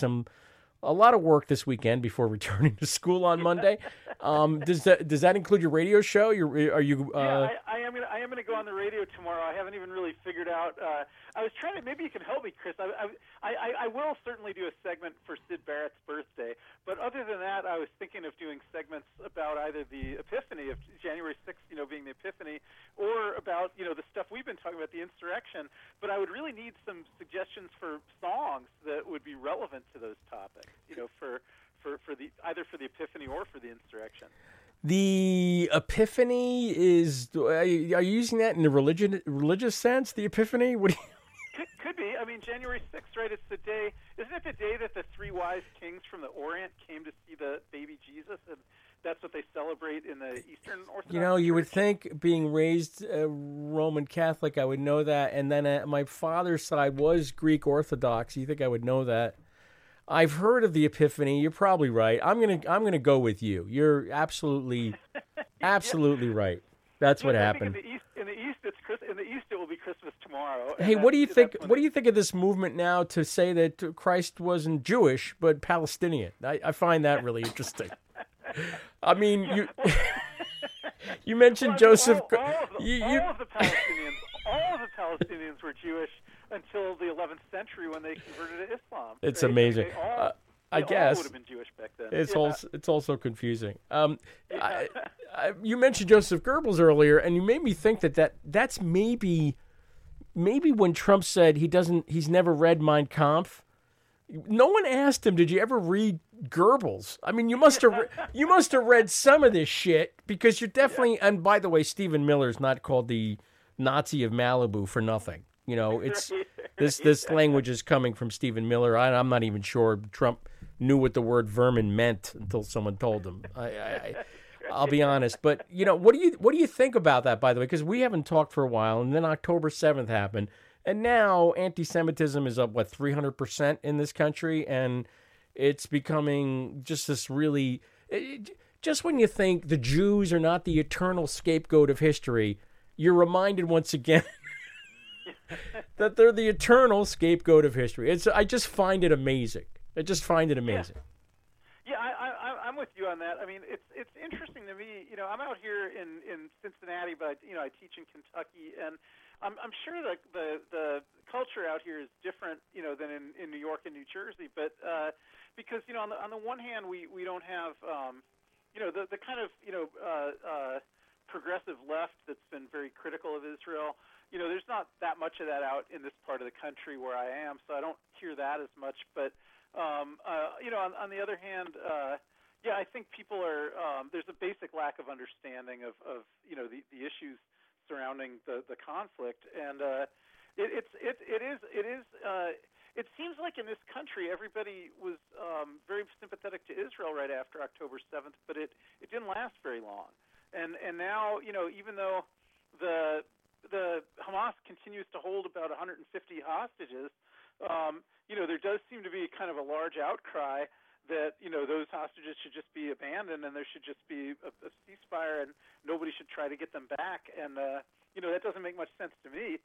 a lot of work this weekend before returning to school on Monday. Does that include your radio show? Are you? I am gonna go on the radio tomorrow. I haven't even really figured out. I was trying to. Maybe you can help me, Chris. I will certainly do a segment for Syd Barrett's birthday. But other than that, I was thinking of doing segments about either the Epiphany of January 6th, you know, being the Epiphany, or about, you know, the stuff we've been talking about, the insurrection. But I would really need some suggestions for songs that would be relevant to those topics. You know, for the either for the Epiphany or for the insurrection. The Epiphany is. Are you using that in the religious sense? The Epiphany. What do you... could be. I mean, January 6th, right? It's the day. Isn't it the day that the three wise kings from the Orient came to see the baby Jesus, and that's what they celebrate in the Eastern Orthodox? You know, you would think, being raised Roman Catholic, I would know that, and then my father's side was Greek Orthodox. You think I would know that? I've heard of the Epiphany. You're probably right. I'm gonna go with you. You're absolutely right. That's what happened. In the East, it will be Christmas tomorrow. Hey, what do you think? What do you think of this movement now to say that Christ wasn't Jewish but Palestinian? I find that really interesting. I mean, you mentioned Joseph. All of the Palestinians were Jewish until the 11th century when they converted to Islam. It's amazing. All, I guess would have been Jewish back then. It's also confusing. You mentioned Joseph Goebbels earlier, and you made me think that's maybe when Trump said he's never read Mein Kampf. No one asked him, "Did you ever read Goebbels?" I mean, you must have read some of this shit because you're definitely. Yeah. And by the way, Stephen Miller's not called the Nazi of Malibu for nothing. You know, it's this language is coming from Stephen Miller. I'm not even sure Trump knew what the word vermin meant until someone told him. I'll be honest, but you know, what do you think about that? By the way, because we haven't talked for a while, and then October 7th happened. And now anti-Semitism is up, 300% in this country, and it's becoming just this really... Just when you think the Jews are not the eternal scapegoat of history, you're reminded once again that they're the eternal scapegoat of history. I just find it amazing. Yeah, I'm with you on that. I mean, it's interesting to me. You know, I'm out here in Cincinnati, but, you know, I teach in Kentucky, and... I'm sure the culture out here is different, you know, than in New York and New Jersey. But because, you know, on the one hand, we don't have, you know, the kind of, you know, progressive left that's been very critical of Israel. You know, there's not that much of that out in this part of the country where I am, so I don't hear that as much. But, you know, on the other hand, yeah, I think people are there's a basic lack of understanding of you know, the issues surrounding the conflict, and it seems like in this country everybody was very sympathetic to Israel right after October 7th, but it didn't last very long, and now, you know, even though the Hamas continues to hold about 150 hostages, you know, there does seem to be kind of a large outcry that, you know, those hostages should just be abandoned and there should just be a ceasefire and nobody should try to get them back. And, you know, that doesn't make much sense to me.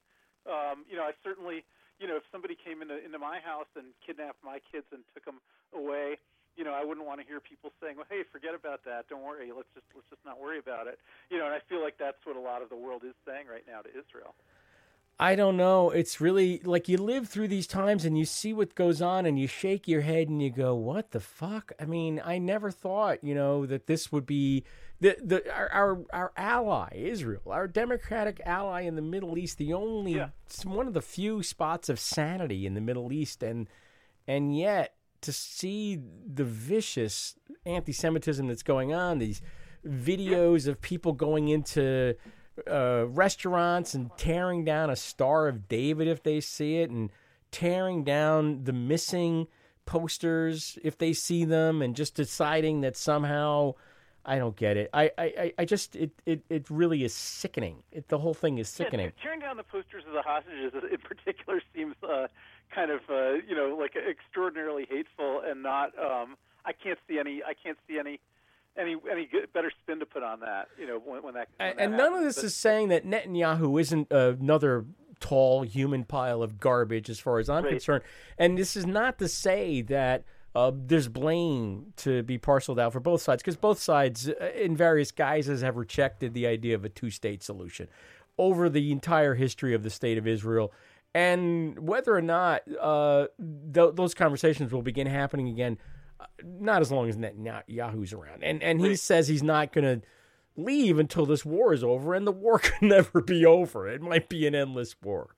You know, I certainly, you know, if somebody came into my house and kidnapped my kids and took them away, you know, I wouldn't want to hear people saying, well, hey, forget about that. Don't worry. Let's just not worry about it. You know, and I feel like that's what a lot of the world is saying right now to Israel. I don't know. It's really like you live through these times and you see what goes on and you shake your head and you go, what the fuck? I mean, I never thought, you know, that this would be our ally, Israel, our democratic ally in the Middle East, the only one of the few spots of sanity in the Middle East. And yet to see the vicious anti-Semitism that's going on, these videos of people going into restaurants and tearing down a Star of David if they see it, and tearing down the missing posters if they see them, and just deciding that somehow, I don't get it. It really is sickening. The whole thing is sickening. Yeah, tearing down the posters of the hostages in particular seems kind of you know, like extraordinarily hateful, and not. I can't see any good, better spin to put on that, you know, when that none of this is saying that Netanyahu isn't another tall human pile of garbage, as far as I'm concerned. And this is not to say that there's blame to be parceled out for both sides, because both sides, in various guises, have rejected the idea of a two-state solution over the entire history of the state of Israel. And whether or not those conversations will begin happening again, not as long as Netanyahu's around. And he says he's not going to leave until this war is over, and the war can never be over. It might be an endless war.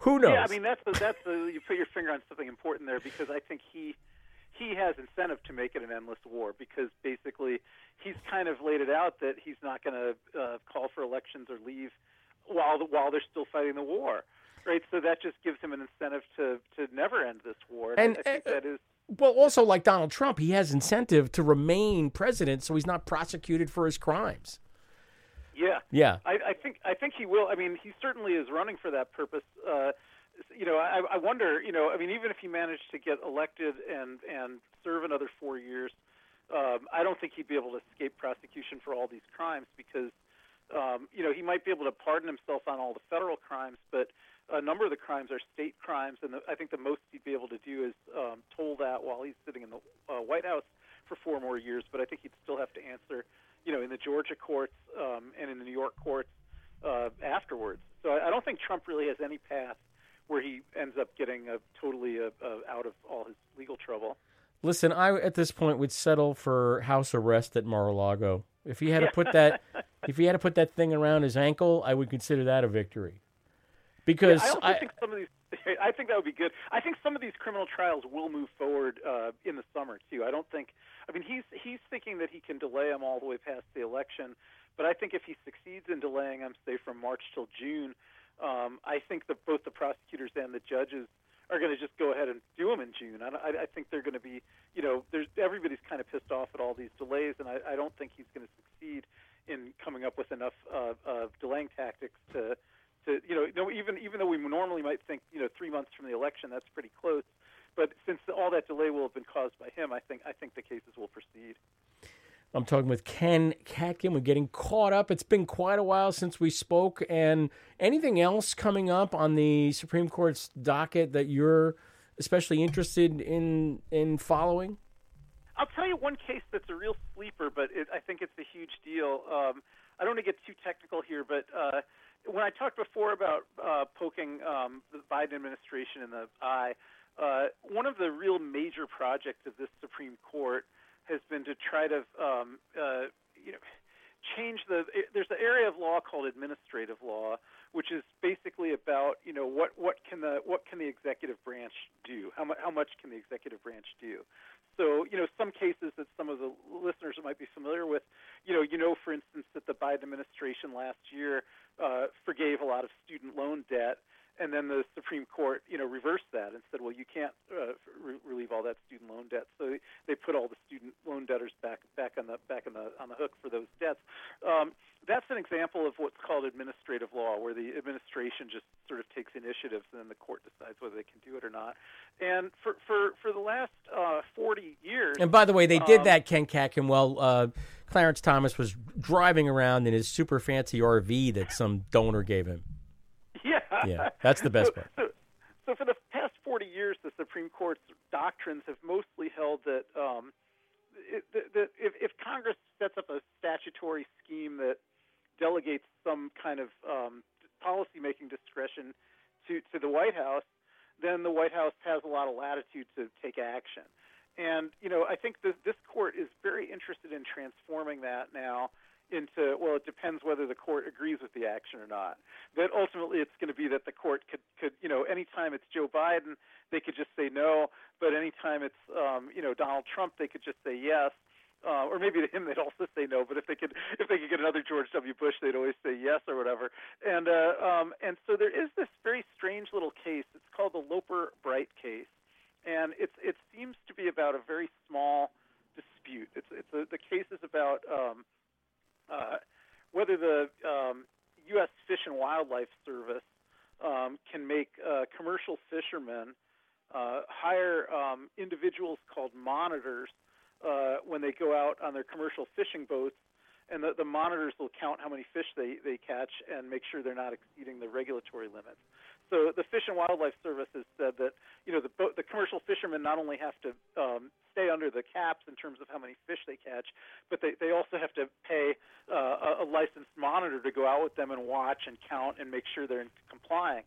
Who knows? Yeah, I mean, that's the you put your finger on something important there, because I think he has incentive to make it an endless war, because basically he's kind of laid it out that he's not going to call for elections or leave while they're still fighting the war, right? So that just gives him an incentive to never end this war. And I think that is... Well, also like Donald Trump, he has incentive to remain president, so he's not prosecuted for his crimes. Yeah. I think he will. I mean, he certainly is running for that purpose. You know, I wonder. You know, I mean, even if he managed to get elected and serve another 4 years, I don't think he'd be able to escape prosecution for all these crimes, because you know, he might be able to pardon himself on all the federal crimes, but a number of the crimes are state crimes, and I think the most he'd be able to do is toll that while he's sitting in the White House for 4 more years. But I think he'd still have to answer, you know, in the Georgia courts and in the New York courts afterwards. So I don't think Trump really has any path where he ends up getting totally out of all his legal trouble. Listen, I at this point would settle for house arrest at Mar-a-Lago. If he had to put that, if he had to put that thing around his ankle, I would consider that a victory. Because yeah, I think some of these. I think that would be good. I think some of these criminal trials will move forward in the summer too. I don't think. I mean, he's thinking that he can delay them all the way past the election, but I think if he succeeds in delaying them, say from March till June, I think that both the prosecutors and the judges are going to just go ahead and do them in June. I think they're going to be, you know, everybody's kind of pissed off at all these delays, and I don't think he's going to succeed in coming up with enough delaying tactics to, you know, even though we normally might think, you know, 3 months from the election, that's pretty close. But since all that delay will have been caused by him, I think the cases will proceed. I'm talking with Ken Katkin. We're getting caught up. It's been quite a while since we spoke. And anything else coming up on the Supreme Court's docket that you're especially interested in following? I'll tell you one case that's a real sleeper, but I think it's a huge deal. I don't want to get too technical here, but when I talked before about poking the Biden administration in the eye, one of the real major projects of this Supreme Court has been to try to change the. There's an area of law called administrative law, which is basically about what can the executive branch do? How much can the executive branch do? So, you know, some cases that some of the listeners might be familiar with, you know, for instance, that the Biden administration last year forgave a lot of student loan debt, and then the Supreme Court, you know, reversed that and said, well, you can't relieve all that student loan debt. So they put all the student loan debtors back on the hook for those debts. That's an example of what's called administrative law, where the administration just sort of takes initiatives and then the court decides whether they can do it or not. And for the last 40 years... And by the way, they did that, Ken Katkin, while Clarence Thomas was driving around in his super fancy RV that some donor gave him. Yeah, that's the best part. So for the past 40 years, the Supreme Court's doctrines have mostly held that if Congress sets up a statutory scheme that delegates some kind of policymaking discretion to the White House, then the White House has a lot of latitude to take action. And, you know, I think this court is very interested in transforming that now into, well, it depends whether the court agrees with the action or not. That ultimately it's going to be that the court could you know, anytime it's Joe Biden, they could just say no, but anytime it's, you know, Donald Trump, they could just say yes. Or maybe to him they'd also say no, but if they could get another George W. Bush, they'd always say yes or whatever. And so there is this very strange little case. It's called the Loper Bright case, and it seems to be about a very small dispute. The case is about whether the U.S. Fish and Wildlife Service can make commercial fishermen hire individuals called monitors when they go out on their commercial fishing boats, and the monitors will count how many fish they catch and make sure they're not exceeding the regulatory limits. So the Fish and Wildlife Service has said that, you know, the commercial fishermen not only have to stay under the caps in terms of how many fish they catch, but they also have to pay a licensed monitor to go out with them and watch and count and make sure they're complying.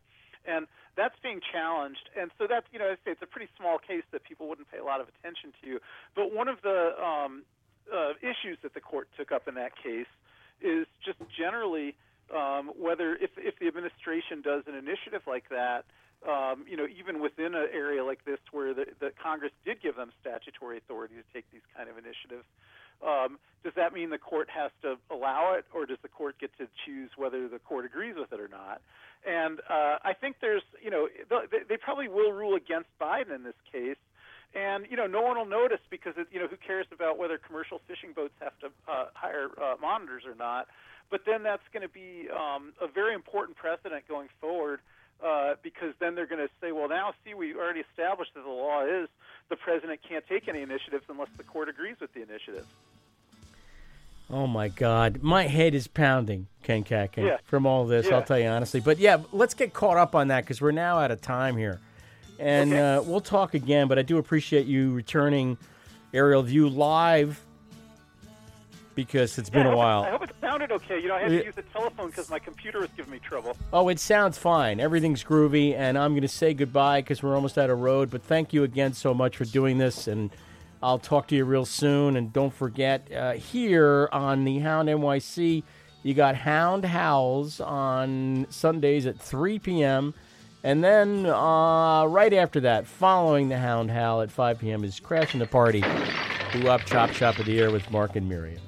And that's being challenged. And so that's, you know, I'd say it's a pretty small case that people wouldn't pay a lot of attention to. But one of the issues that the court took up in that case is just generally whether if the administration does an initiative like that, you know, even within an area like this where the Congress did give them statutory authority to take these kind of initiatives, does that mean the court has to allow it, or does the court get to choose whether the court agrees with it or not? And I think there's, you know, they probably will rule against Biden in this case. And, you know, no one will notice because, you know, who cares about whether commercial fishing boats have to hire monitors or not. But then that's going to be a very important precedent going forward because then they're going to say, well, now, see, we already established that the law is the president can't take any initiatives unless the court agrees with the initiative. Oh, my God. My head is pounding, Ken Katkin, from all this, I'll tell you honestly. But, yeah, let's get caught up on that because we're now out of time here. And we'll talk again, but I do appreciate you returning Aerial View live because it's been a while. I hope it sounded okay. You know, I had to use the telephone because my computer was giving me trouble. Oh, it sounds fine. Everything's groovy, and I'm going to say goodbye because we're almost out of road. But thank you again so much for doing this, and I'll talk to you real soon. And don't forget, here on the Hound NYC, you got Hound Howls on Sundays at 3 p.m. And then right after that, following the Hound Howl at 5 p.m. is Crashing the Party, Doop Chop Shop of the Year with Mark and Miriam.